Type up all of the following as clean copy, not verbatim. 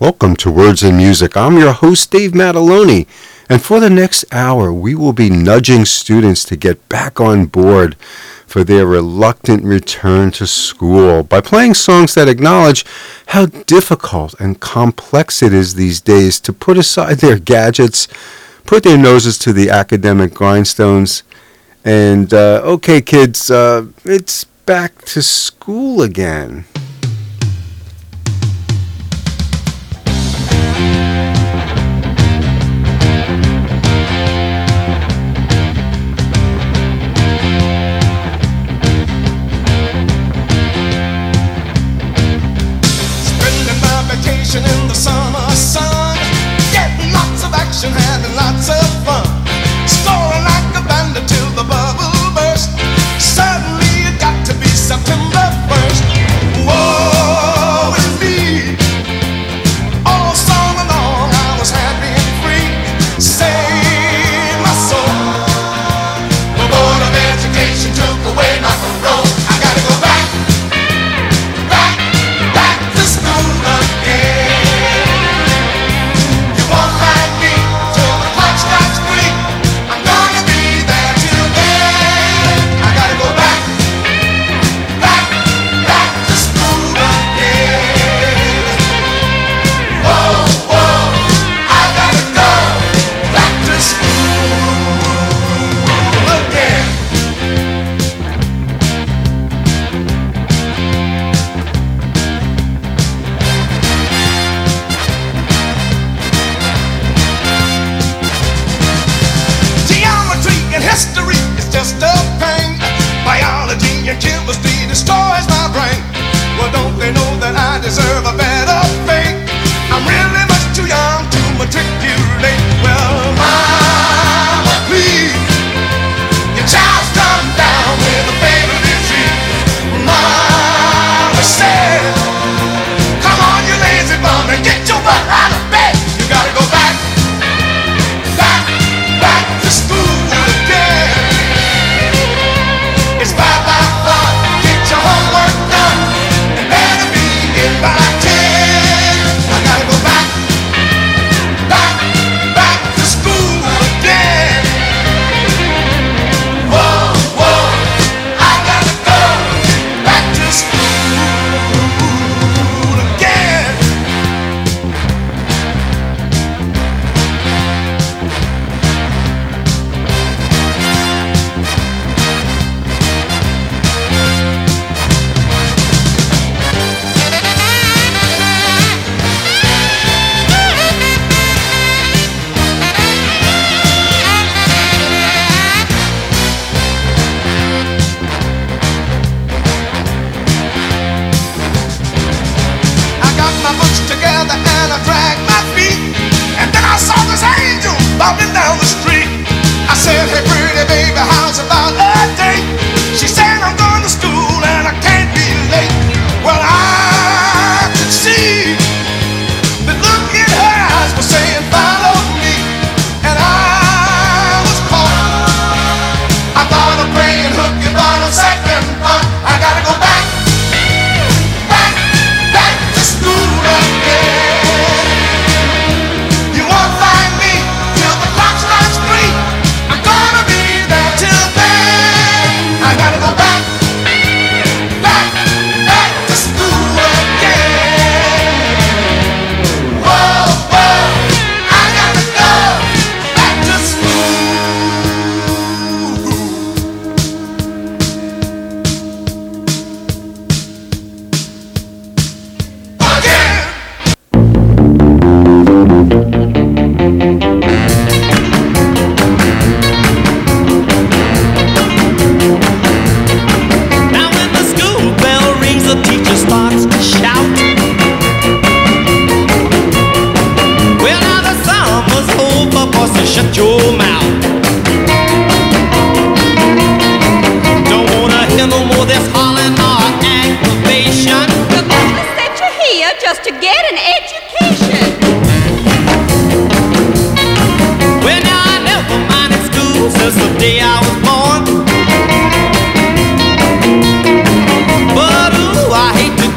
Welcome to Words and Music. I'm your host, Dave Mattelone, and for the next hour, we will be nudging students to get back on board for their reluctant return to school by playing songs that acknowledge how difficult and complex it is these days to put aside their gadgets, put their noses to the academic grindstones, and, okay, kids, it's back to school again.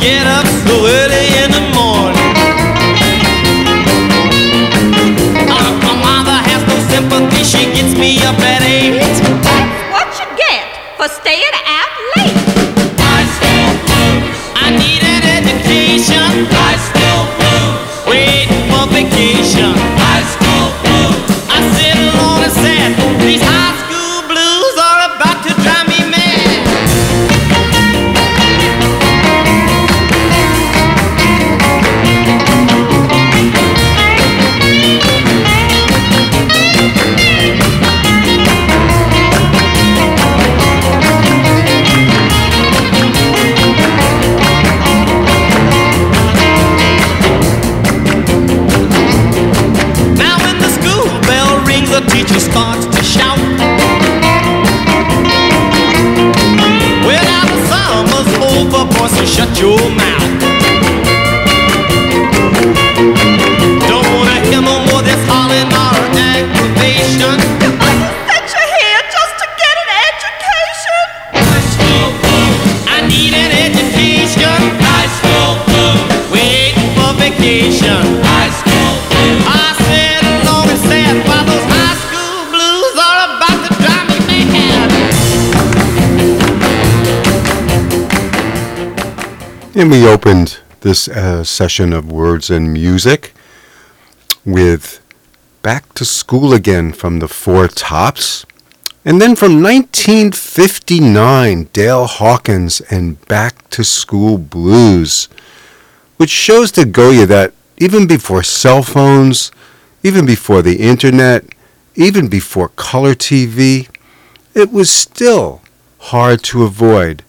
Get up so early in the morning. vacation. And we opened this session of Words and Music with Back to School Again from the Four Tops. And then from 1959, Dale Hawkins and Back to School Blues, which shows to Goya that even before cell phones, even before the internet, even before color TV, it was still hard to avoid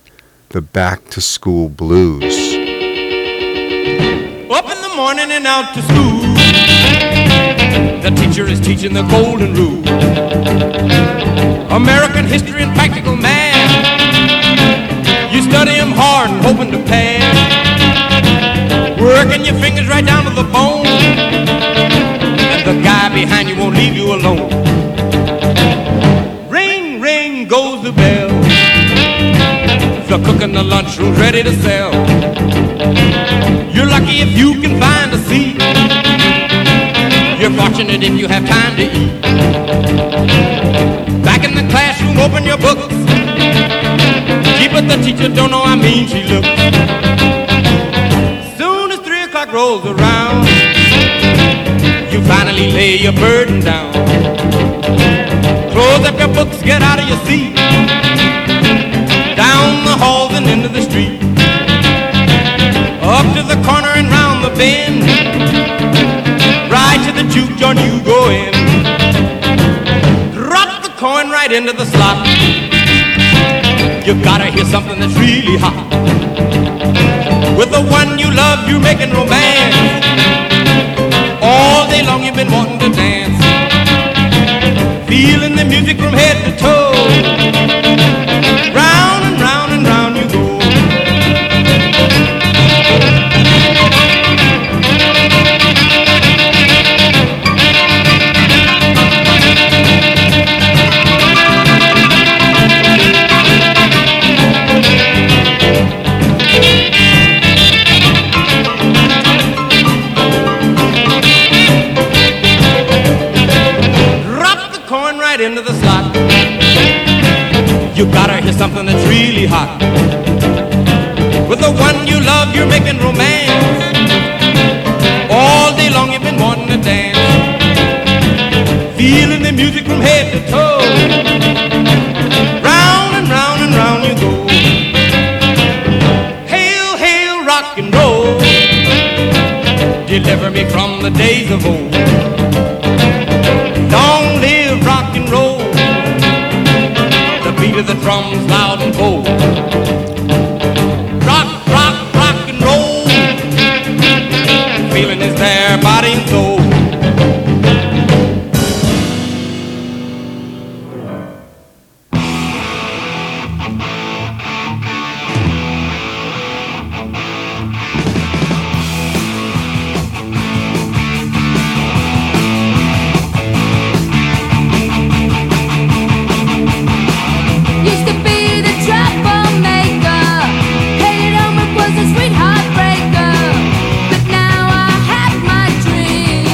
the back to school blues. Up in the morning and out to school. The teacher is teaching the golden rule, American history and practical math. You study them hard and hoping to pass, working your fingers right down to the bone, and the guy behind you won't leave you alone. Ring, ring goes the bell, the cook in the lunchroom's ready to sell. You're lucky if you can find a seat, you're fortunate if you have time to eat. Back in the classroom, open your books. Gee, but the teacher don't know how mean she looks. Soon as 3 o'clock rolls around, you finally lay your burden down. Close up your books, get out of your seat, down the halls and into the street, up to the corner and round the bend, right to the juke joint you go in. Drop the coin right into the slot, you gotta hear something that's really hot. With the one you love you're making romance, all day long you've been wanting to dance, feeling the music from head to toe, round and round and round you go. Into the slot, you gotta hear something that's really hot. With the one you love, you're making romance, all day long you've been wanting to dance, feeling the music from head to toe, round and round and round you go. Hail, hail, rock and roll, deliver me from the days of old. Long live rock and roll, the beat of the drums loud and bold. Rock, rock, rock and roll, the feeling is there, body and soul. Sweetheart breaker, but now I have my dream.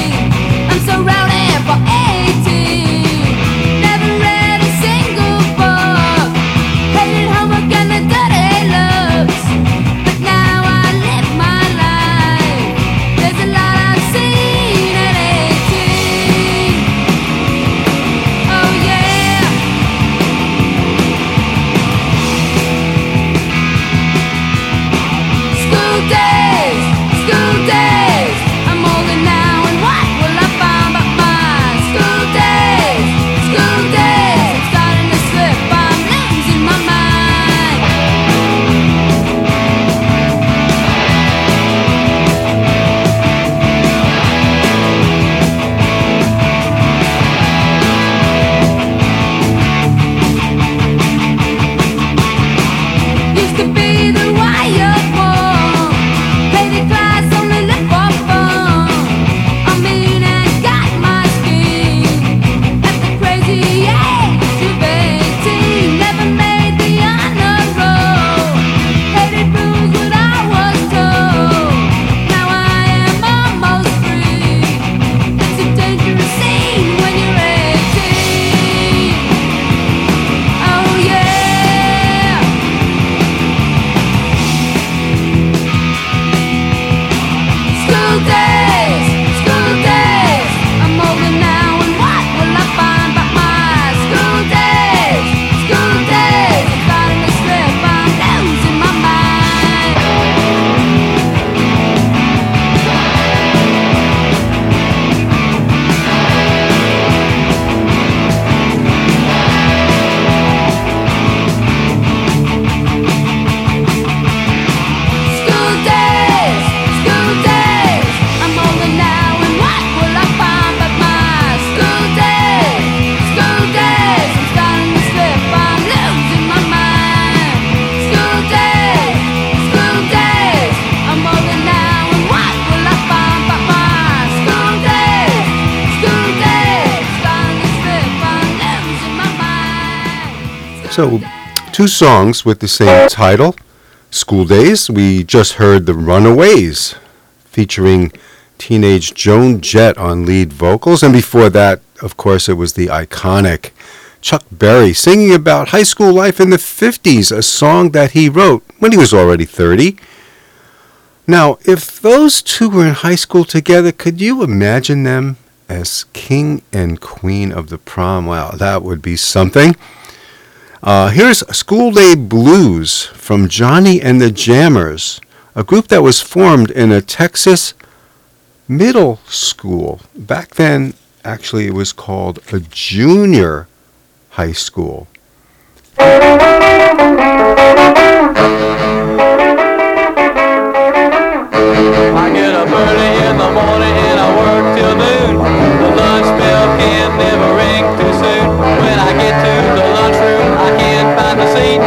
So, two songs with the same title. School Days, we just heard The Runaways, featuring teenage Joan Jett on lead vocals. And before that, of course, it was the iconic Chuck Berry singing about high school life in the 50s, a song that he wrote when he was already 30. Now, if those two were in high school together, could you imagine them as king and queen of the prom? Wow, that would be something. Here's School Day Blues from Johnny and the Jammers, a group that was formed in a Texas middle school. Back then, actually, it was called a junior high school. I get up early in the morning and I work till noon. The lunch bell can never ring too soon. When I get to the lunchroom, I can't find a seat.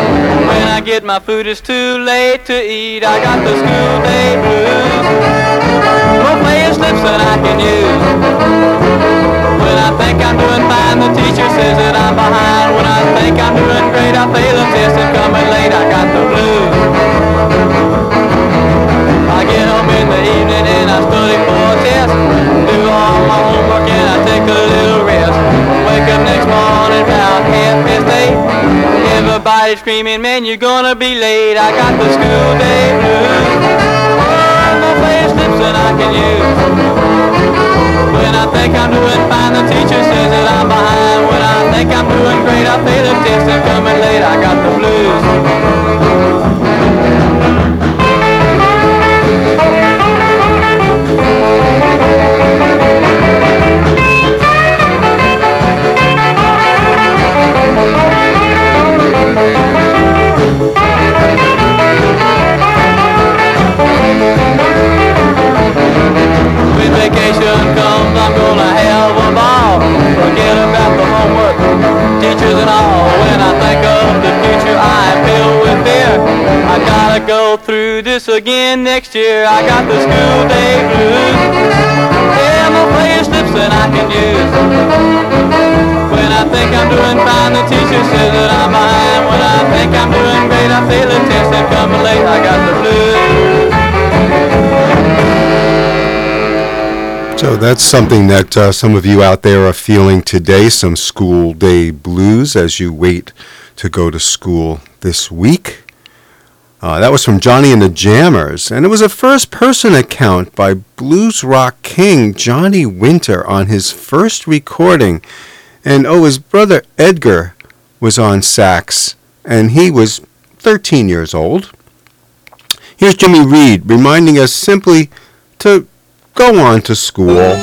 When I get my food, it's too late to eat. I got the school day blues. No playing slips that I can use. When I think I'm doing fine, the teacher says that I'm behind. When I think I'm doing great, I fail a test and coming late. I got the blues. I get home in the evening and I study for a test. Do all my homework and I take a little rest. Wake up next morning about 8:30. Everybody screaming, man, you're gonna be late. I got the school day blues. Oh, my face slips that I can use. When I think I'm doing fine, the teacher says that I'm behind. When I think I'm doing great, I fail a test and coming late. I got the blues. When vacation comes, I'm gonna have a ball. Forget about the homework, teachers and all. When I think of the future, I am filled with fear. I gotta go through this again next year. I got the school day blues. Yeah, my playing slips that I can use. When I think I'm doing fine, the teacher says that I'm behind. When I think I'm doing great, I fail a test and come late. I got the blues. So that's something that some of you out there are feeling today, some school day blues as you wait to go to school this week. That was from Johnny and the Jammers, and it was a first-person account by blues rock king Johnny Winter on his first recording. And his brother Edgar was on sax, and he was 13 years old. Here's Jimmy Reed reminding us simply to go on to school.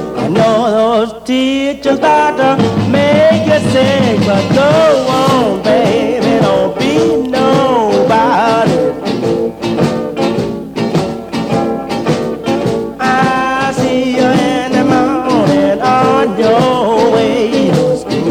I know those teachers got to make you sick, but go on, baby, don't be nobody. I see you in the morning on your way to school.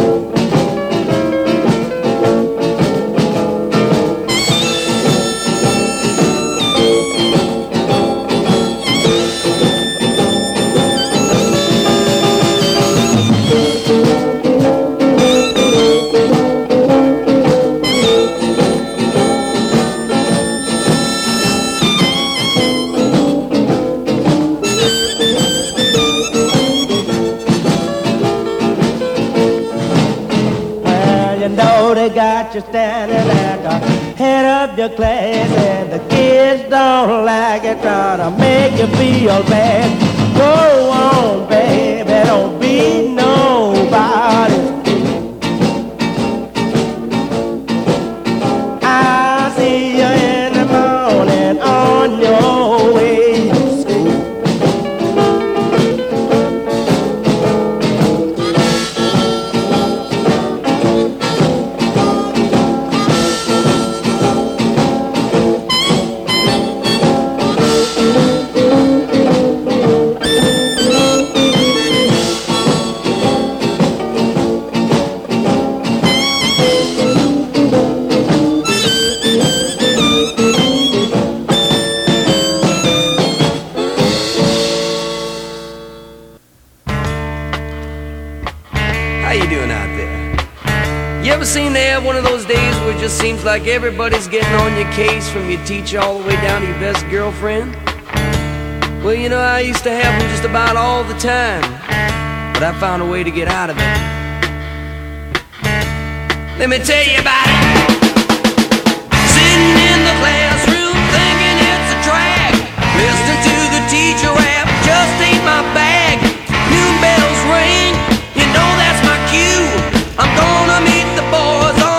Standing at the head of your class, and the kids don't like it, try to make you feel bad. Go on, baby, don't be nobody. I'll see you in the morning on your way to school. Seems like everybody's getting on your case, from your teacher all the way down to your best girlfriend. Well, you know, I used to have them just about all the time, but I found a way to get out of it. Let me tell you about it. Sitting in the classroom thinking it's a drag, listening to the teacher rap just ain't my bag. New bells ring, you know that's my cue. I'm gonna meet the boys on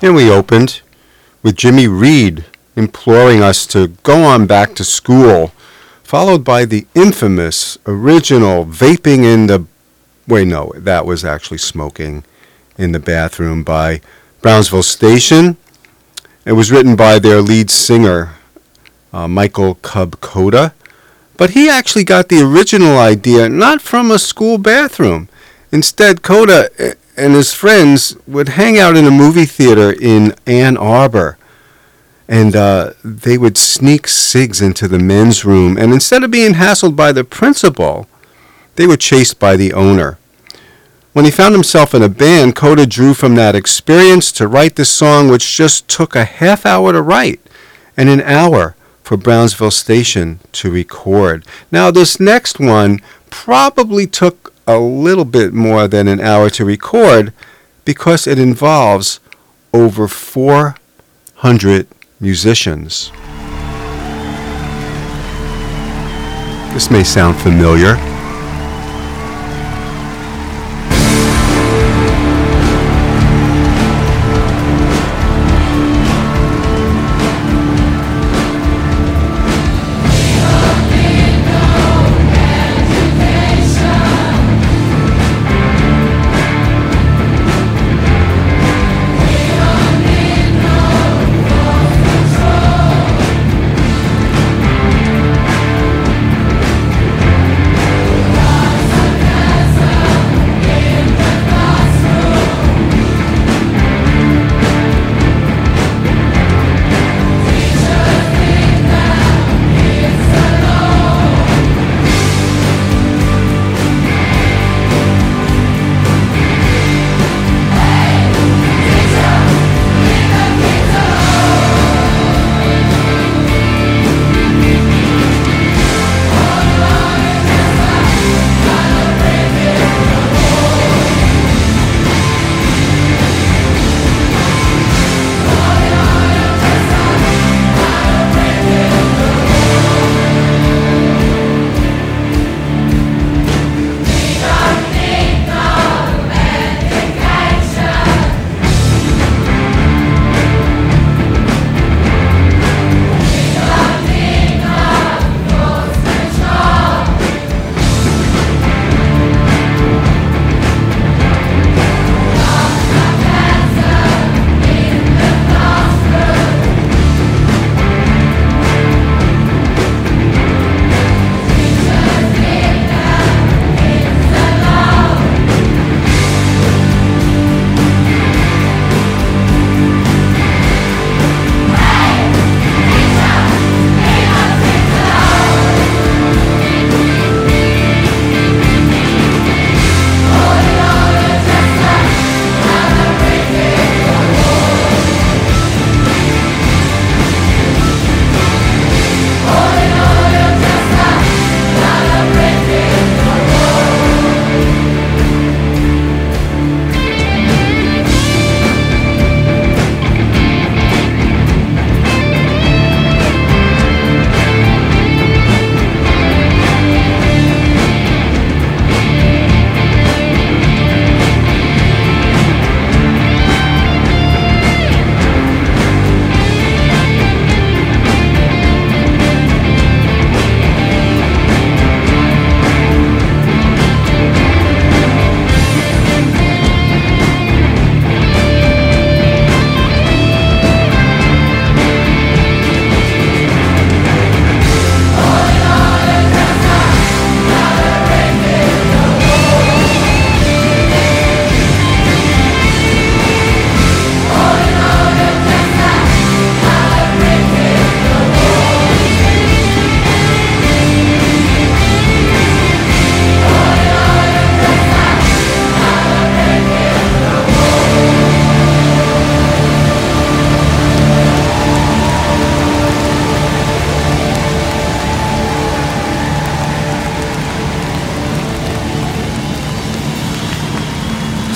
And we opened with Jimmy Reed imploring us to go on back to school, followed by the infamous original Vaping in the... Wait, no, that was actually Smoking in the Bathroom by Brownsville Station. It was written by their lead singer, Michael Cub Coda, but he actually got the original idea not from a school bathroom. Instead, Coda and his friends would hang out in a movie theater in Ann Arbor, and they would sneak cigs into the men's room, and instead of being hassled by the principal, they were chased by the owner. When he found himself in a band, Coda drew from that experience to write this song, which just took a half hour to write and an hour for Brownsville Station to record. Now, this next one probably took a little bit more than an hour to record, because it involves over 400 musicians. This may sound familiar.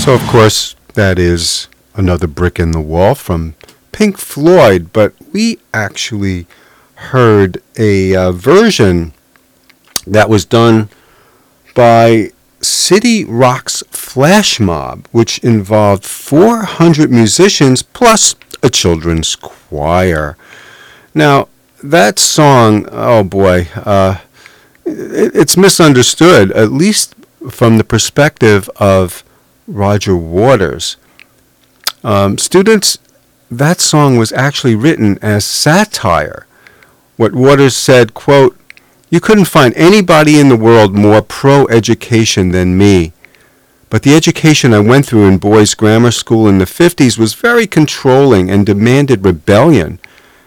So, of course, that is another brick in the wall from Pink Floyd, but we actually heard a version that was done by CityRocks Flash Mob, which involved 400 musicians plus a children's choir. Now, that song, oh boy, it's misunderstood, at least from the perspective of Roger Waters. Students, that song was actually written as satire. What Waters said, quote, "You couldn't find anybody in the world more pro-education than me. But the education I went through in boys' grammar school in the 50s was very controlling and demanded rebellion.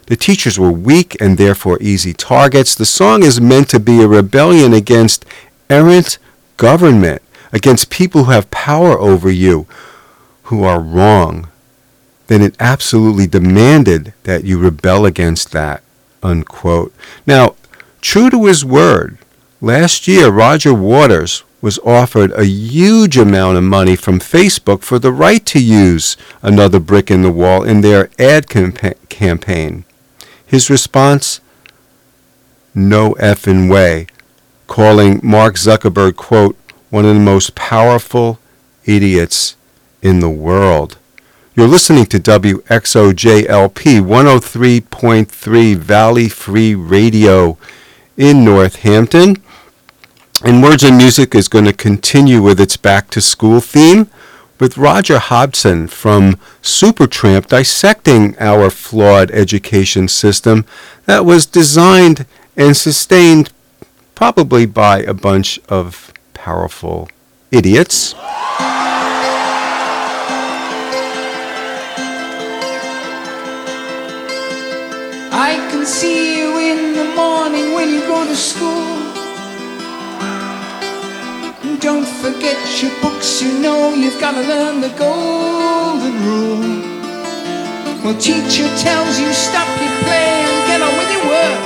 The teachers were weak and therefore easy targets. The song is meant to be a rebellion against errant government, against people who have power over you, who are wrong. Then it absolutely demanded that you rebel against that," unquote. Now, true to his word, last year Roger Waters was offered a huge amount of money from Facebook for the right to use another brick in the wall in their ad campaign. His response? No effing way, calling Mark Zuckerberg, quote, "one of the most powerful idiots in the world." You're listening to WXOJLP 103.3 Valley Free Radio in Northampton. And Words and Music is going to continue with its back-to-school theme with Roger Hodgson from Supertramp dissecting our flawed education system that was designed and sustained probably by a bunch of powerful idiots. I can see you in the morning when you go to school. Don't forget your books, you know you've got to learn the golden rule. Well, teacher tells you stop your play and get on with your work.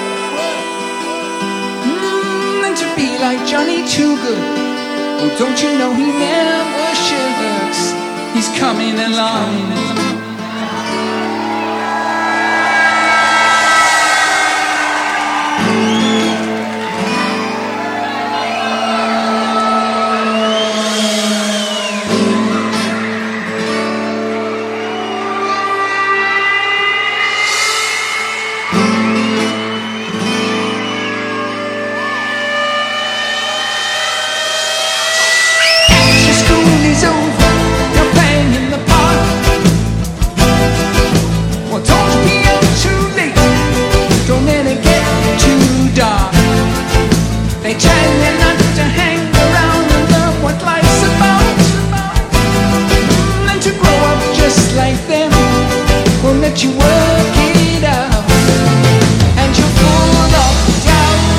And to be like Johnny Too Good, well, don't you know he never shirks? He's coming along. You work it out and you're full of doubt.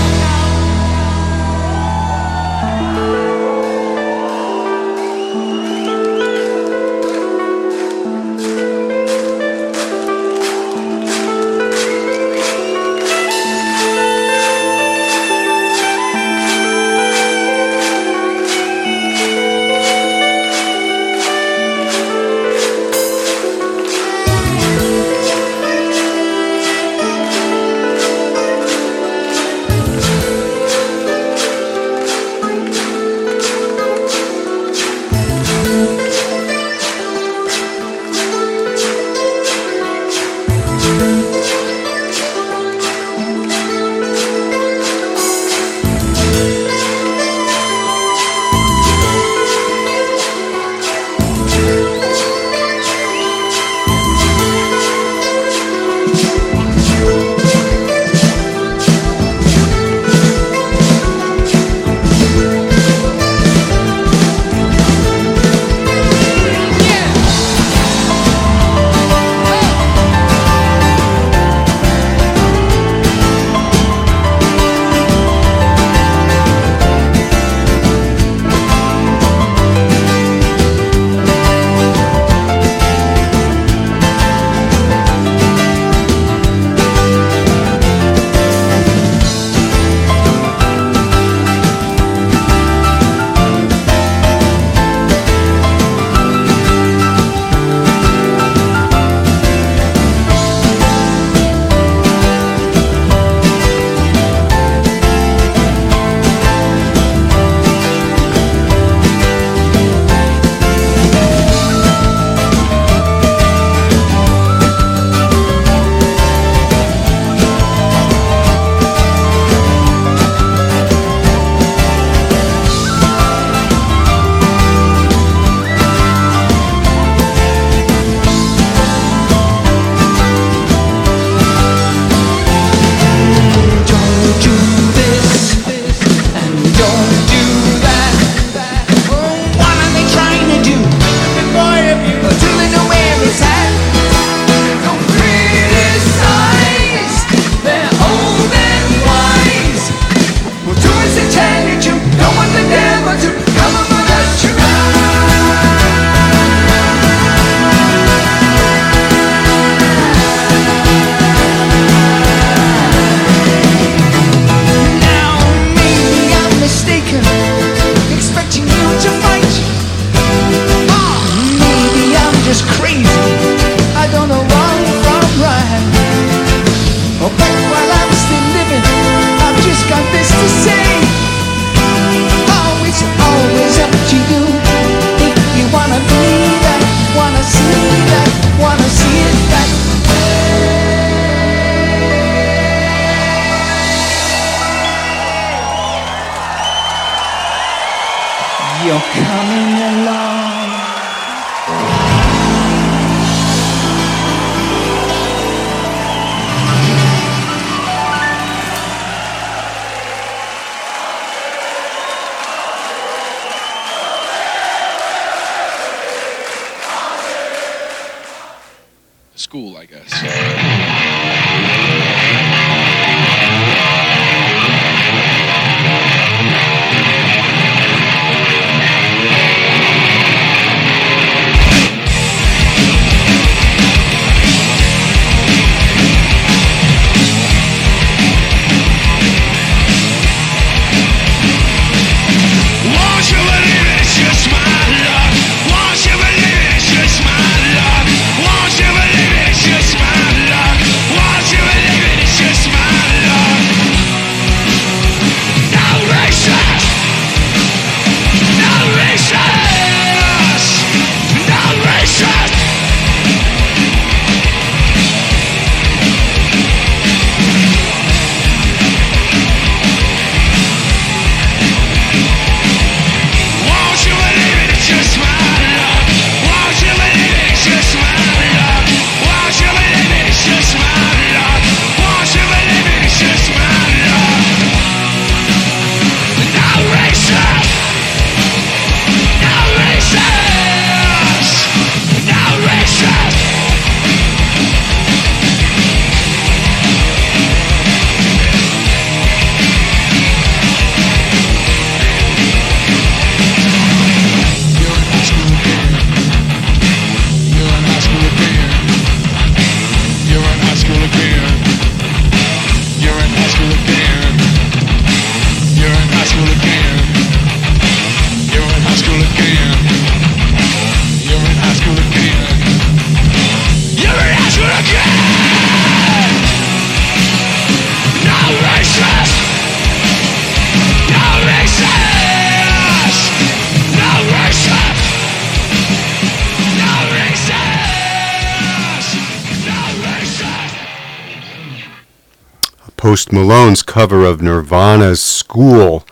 Post Malone's cover of Nirvana's School.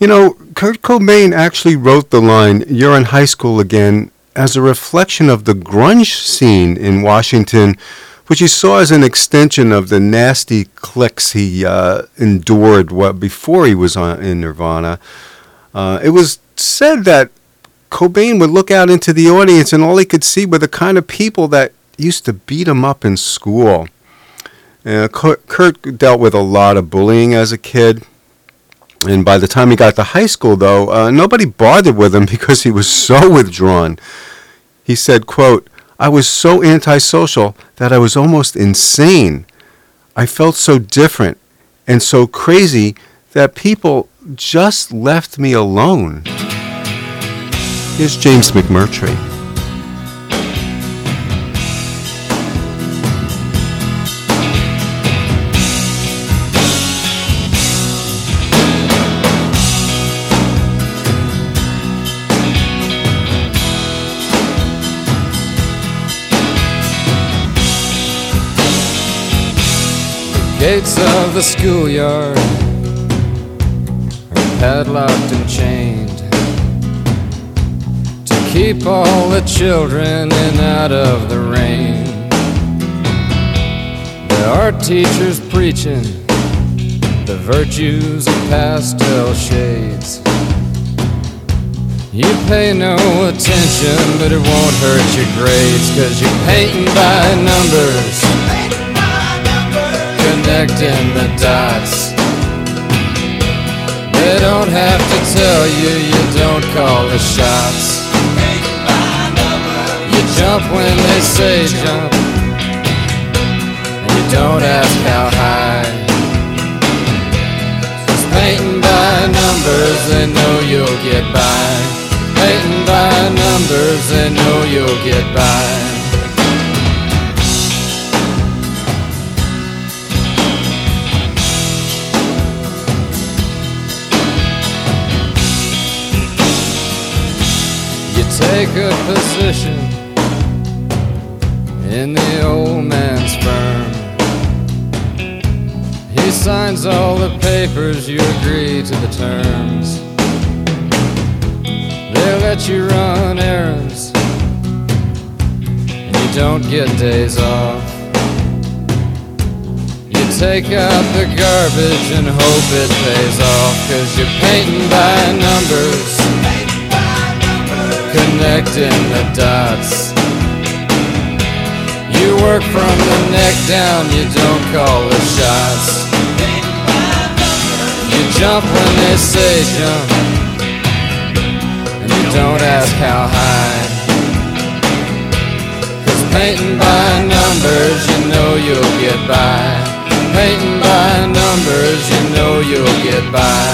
You know, Kurt Cobain actually wrote the line, "You're in high school again," as a reflection of the grunge scene in Washington, which he saw as an extension of the nasty cliques he endured before he was in Nirvana. It was said that Cobain would look out into the audience and all he could see were the kind of people that used to beat him up in school. Kurt dealt with a lot of bullying as a kid, and by the time he got to high school, though, nobody bothered with him because he was so withdrawn. He said, quote, "I was so antisocial that I was almost insane. I felt so different and so crazy that people just left me alone." Here's James McMurtry. Gates of the schoolyard are padlocked and chained to keep all the children in out of the rain. There are teachers preaching the virtues of pastel shades, You pay no attention, but it won't hurt your grades, 'cause you're painting by numbers, connecting the dots. They don't have to tell you, you don't call the shots. You jump when they say jump, and you don't ask how high. Painting by numbers, they know you'll get by. Painting by numbers, they know you'll get by. You take a position in the old man's firm. He signs all the papers, you agree to the terms. They let you run errands, and you don't get days off. You take out the garbage and hope it pays off, 'cause you're painting by numbers, connecting the dots. You work from the neck down, you don't call the shots. You jump when they say jump, and you don't ask how high. 'Cause painting by numbers, you know you'll get by. Painting by numbers, you know you'll get by.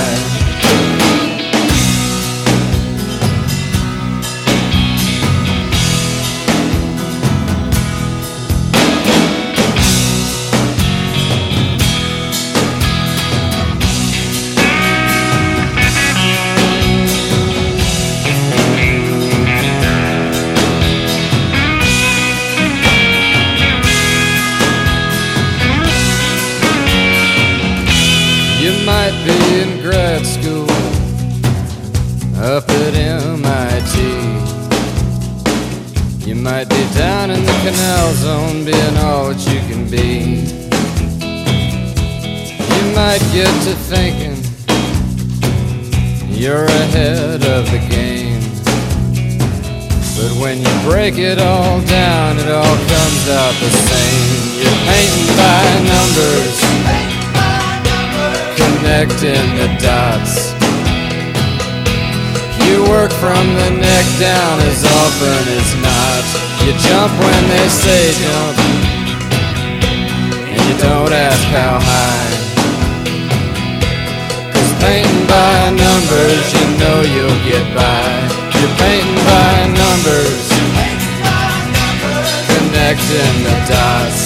Up at MIT, you might be down in the canal zone, being all that you can be. You might get to thinking you're ahead of the game, but when you break it all down, it all comes out the same. You're painting by numbers, connecting the dots. You work from the neck down as often as not. You jump when they say jump, and you don't ask how high. 'Cause painting by numbers, you know you'll get by. You're painting by numbers, connecting the dots.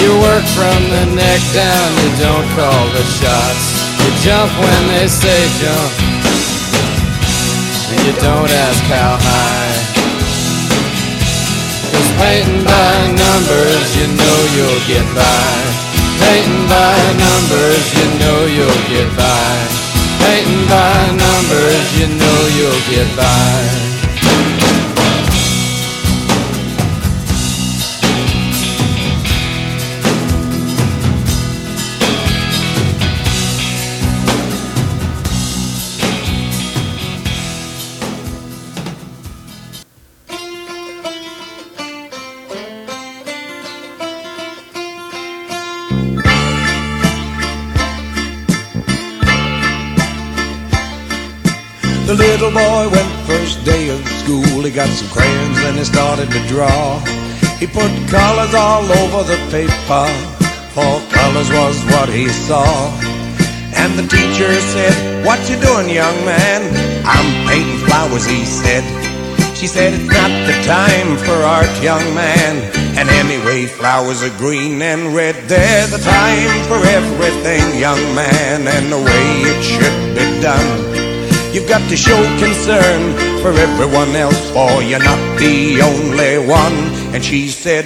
You work from the neck down, you don't call the shots. You jump when they say jump, and you don't ask how high. 'Cause painting by numbers, you know you'll get by. Painting by numbers, you know you'll get by. Painting by numbers, you know you'll get by. The little boy went first day of school. He got some crayons and he started to draw. He put colors all over the paper, for colors was what he saw. And the teacher said, "What you doing, young man?" "I'm painting flowers," he said. She said, "It's not the time for art, young man. And anyway, flowers are green and red. They're the time for everything, young man, and the way it should be done. You've got to show concern for everyone else, for you're not the only one." And she said,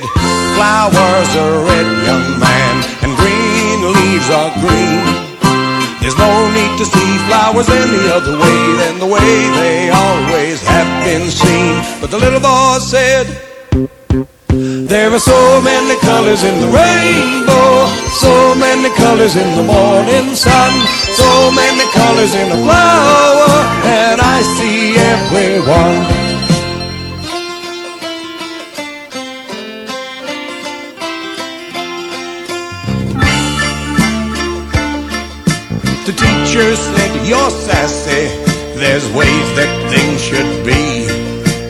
"Flowers are red, young man, and green leaves are green. There's no need to see flowers any other way than the way they always have been seen." But the little boy said, "There are so many colors in the rainbow, so many colors in the morning sun, so many colors in a flower, want. The teacher said, you're sassy, there's ways that things should be,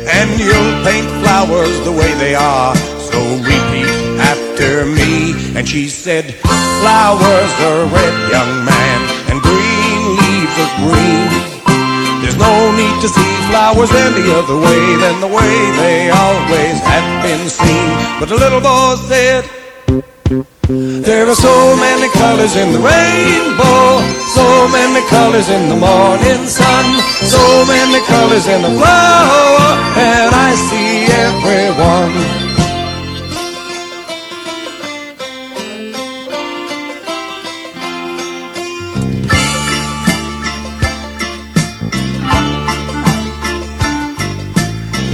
and you'll paint flowers the way they are, so repeat after me. And she said, flowers are red, young man, and green leaves are green. There's no need to see flowers any other way than the way they always have been seen. But the little boy said, there are so many colors in the rainbow, so many colors in the morning sun, so many colors in the flower, and I see everyone.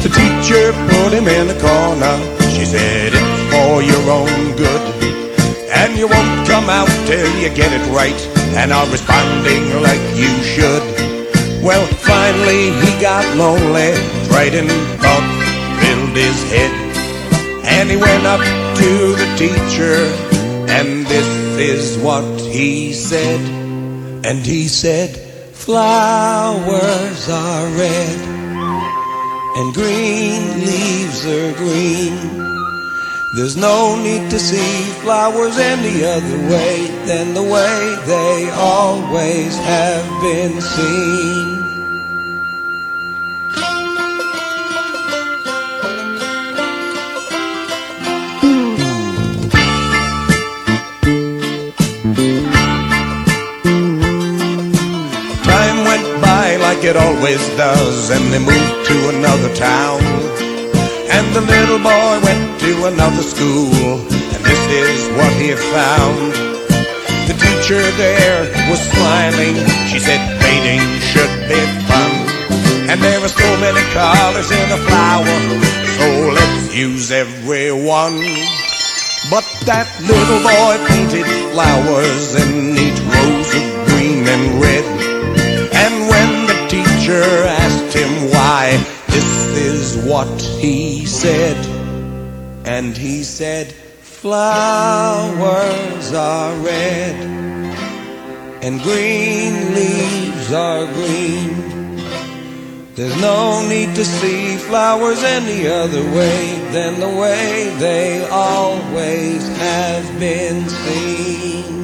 The teacher put him in a corner. She said, it's for your own good, and you won't come out till you get it right, and are responding like you should. Well, finally he got lonely, tried and thought filled his head, and he went up to the teacher, and this is what he said. And he said, flowers are red, and green leaves are green. There's no need to see flowers any other way than the way they always have been seen. Time went by like it always does, and they moved to another town, and the little boy went to another school, and this is what he found. The teacher there was smiling. She said painting should be fun, and there are so many colors in a flower, so let's use every one. But that little boy painted flowers in neat rows of green and red, and when the teacher asked him why, this is what he said. And he said, flowers are red, and green leaves are green. There's no need to see flowers any other way than the way they always have been seen.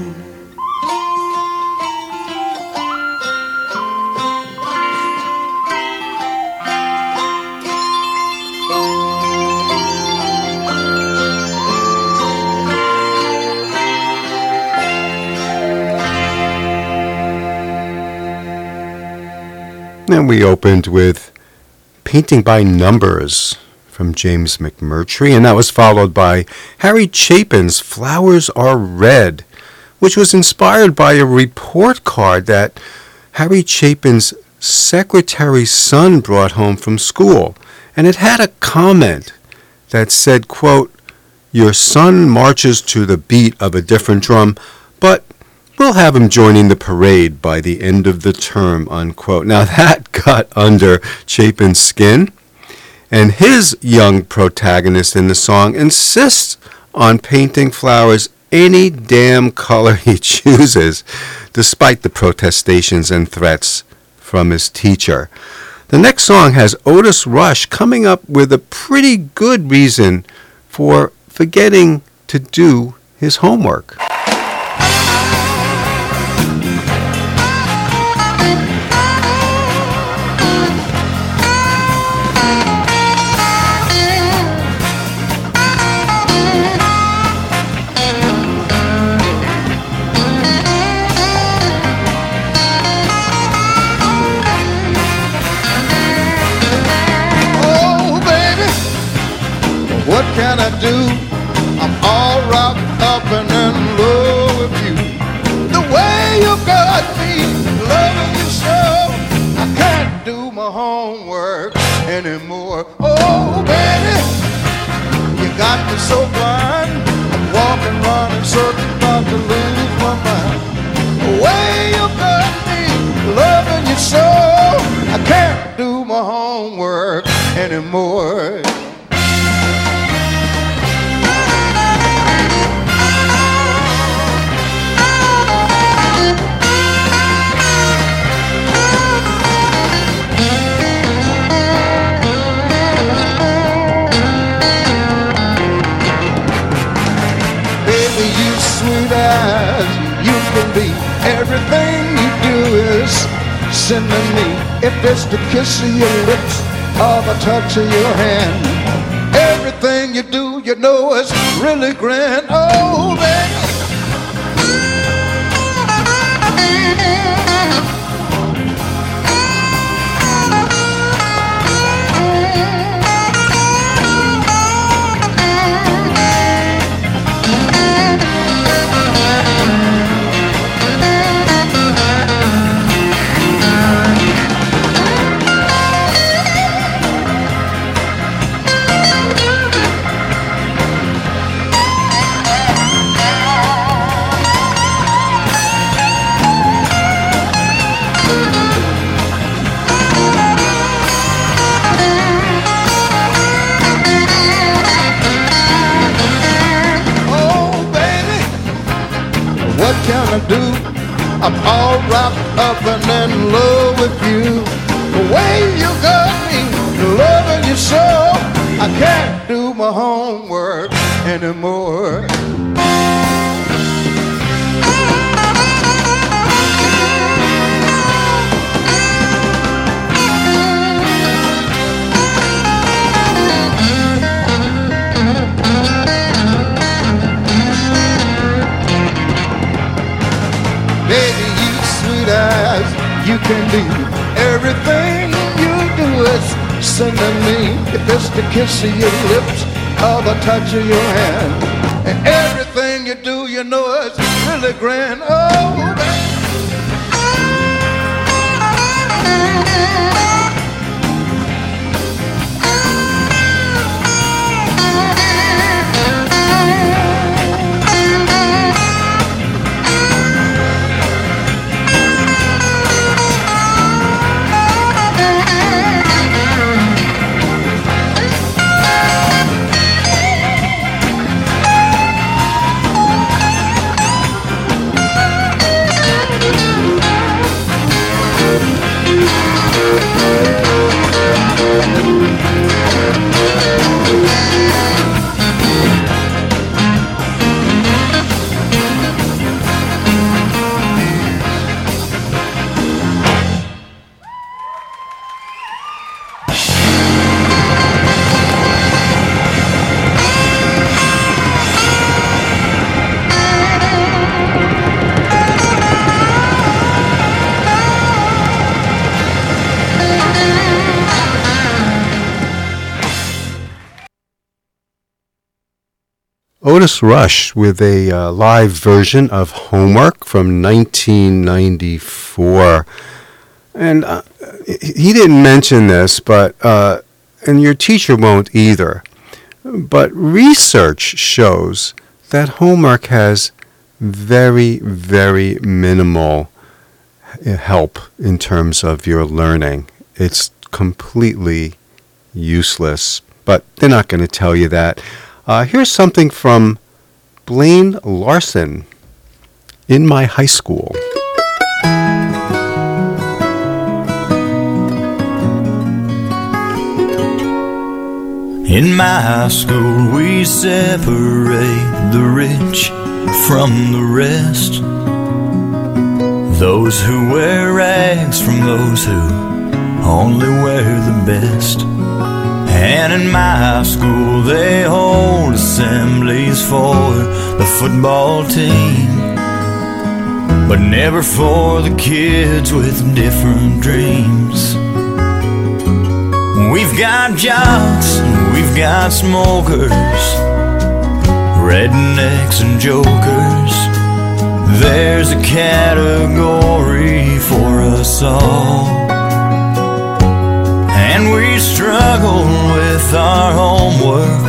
And we opened with Painting by Numbers from James McMurtry, and that was followed by Harry Chapin's Flowers Are Red, which was inspired by a report card that Harry Chapin's secretary's son brought home from school, and it had a comment that said, quote, your son marches to the beat of a different drum, but we'll have him joining the parade by the end of the term, unquote. Now that got under Chapin's skin, and his young protagonist in the song insists on painting flowers any damn color he chooses, despite the protestations and threats from his teacher. The next song has Otis Rush coming up with a pretty good reason for forgetting to do his homework. What can I do? I'm all wrapped up and in love with you. The way you got me, loving you so, I can't do my homework anymore. Oh, baby, you got me so blind. I'm walking round in circles, about to lose my mind. The way you got me, loving you so, I can't do my homework anymore. Everything you do is sending me. If it's the kiss of your lips or the touch of your hand, everything you do, you know, is really grand. Oh, baby. Can I do? I'm all wrapped up and in love with you. The way you got me, loving you so, I can't do my homework anymore. You can be everything you do is sending me. If it's the kiss of your lips or the touch of your hand, and everything you do, you know, it's really grand. Oh, baby. Otis Rush with a live version of Homework from 1994. And he didn't mention this, but and your teacher won't either. But research shows that Homework has very, very minimal help in terms of your learning. It's completely useless. But they're not going to tell you that. Here's something from Blaine Larson, In My High School. In my high school we separate the rich from the rest, those who wear rags from those who only wear the best. And in my high school they hold assemblies for the football team, but never for the kids with different dreams. We've got jocks, we've got smokers, rednecks and jokers. There's a category for us all. And we struggle with our homework,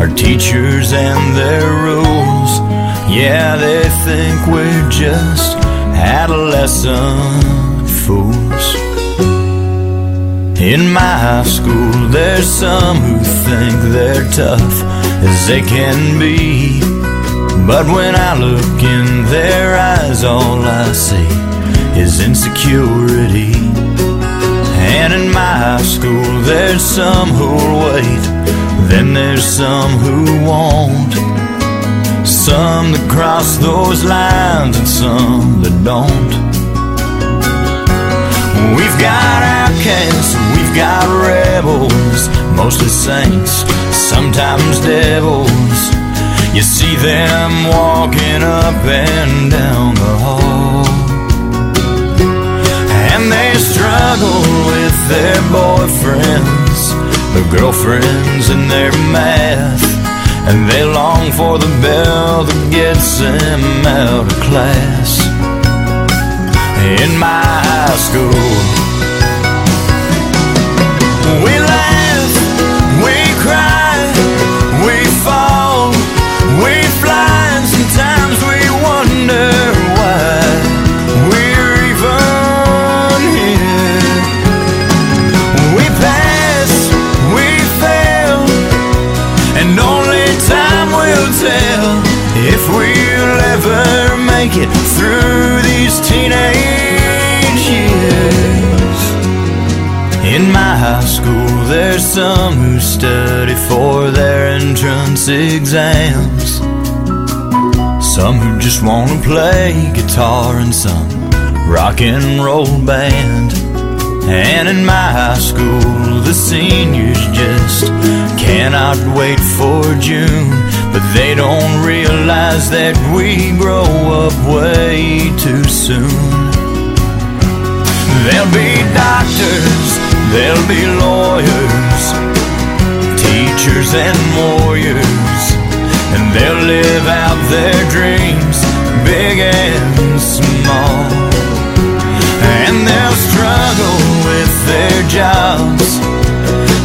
our teachers and their rules. Yeah, they think we're just adolescent fools. In my school, there's some who think they're tough as they can be. But when I look in their eyes, all I see is insecurity. And in my school, there's some who'll wait, then there's some who won't. Some that cross those lines and some that don't. We've got outcasts, we've got rebels, mostly saints, sometimes devils. You see them walking up and down the hall, and they struggle with their boyfriends, their girlfriends and their math, and they long for the bell that gets them out of class. In my high school, we laugh, we cry, we fall, we fly, and sometimes we wonder why we're even here. We pass, we fail, and only time will tell if we'll ever make it through these teenage. In my high school, there's some who study for their entrance exams, some who just want to play guitar in some rock and roll band. And in my high school, the seniors just cannot wait for June, but they don't realize that we grow up way too soon. They'll be doctors, there'll be lawyers, teachers and warriors, and they'll live out their dreams, big and small. And they'll struggle with their jobs,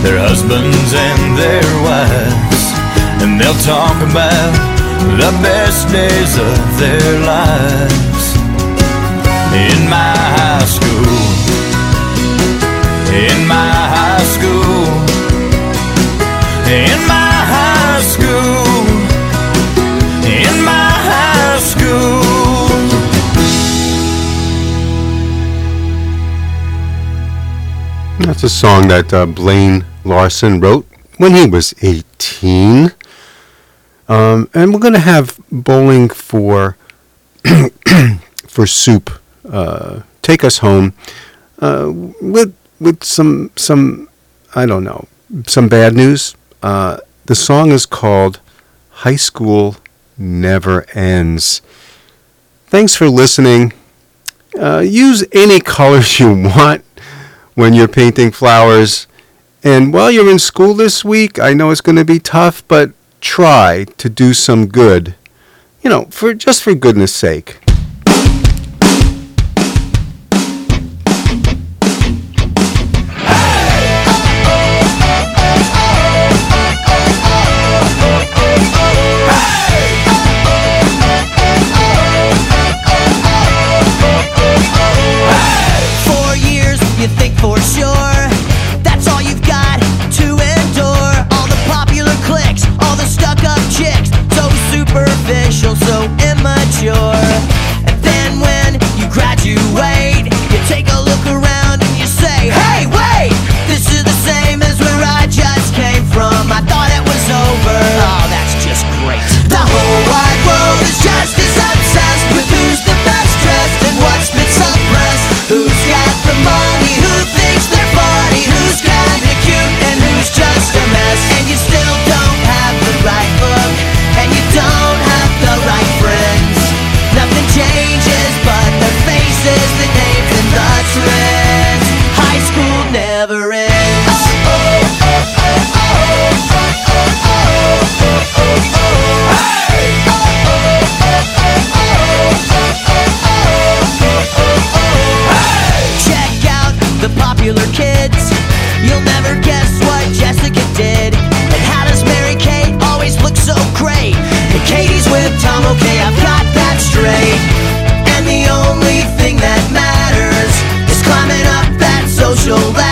their husbands and their wives, and they'll talk about the best days of their lives in my high school. In my high school, in my high school, in my high school. That's a song that Blaine Larson wrote when he was 18. And we're going to have Bowling for for Soup take us home with some I don't know, some bad news. The song is called High School Never Ends. Thanks for listening. Use any colors you want when you're painting flowers. And while you're in school this week, I know it's going to be tough, but try to do some good. You know, for goodness sake. So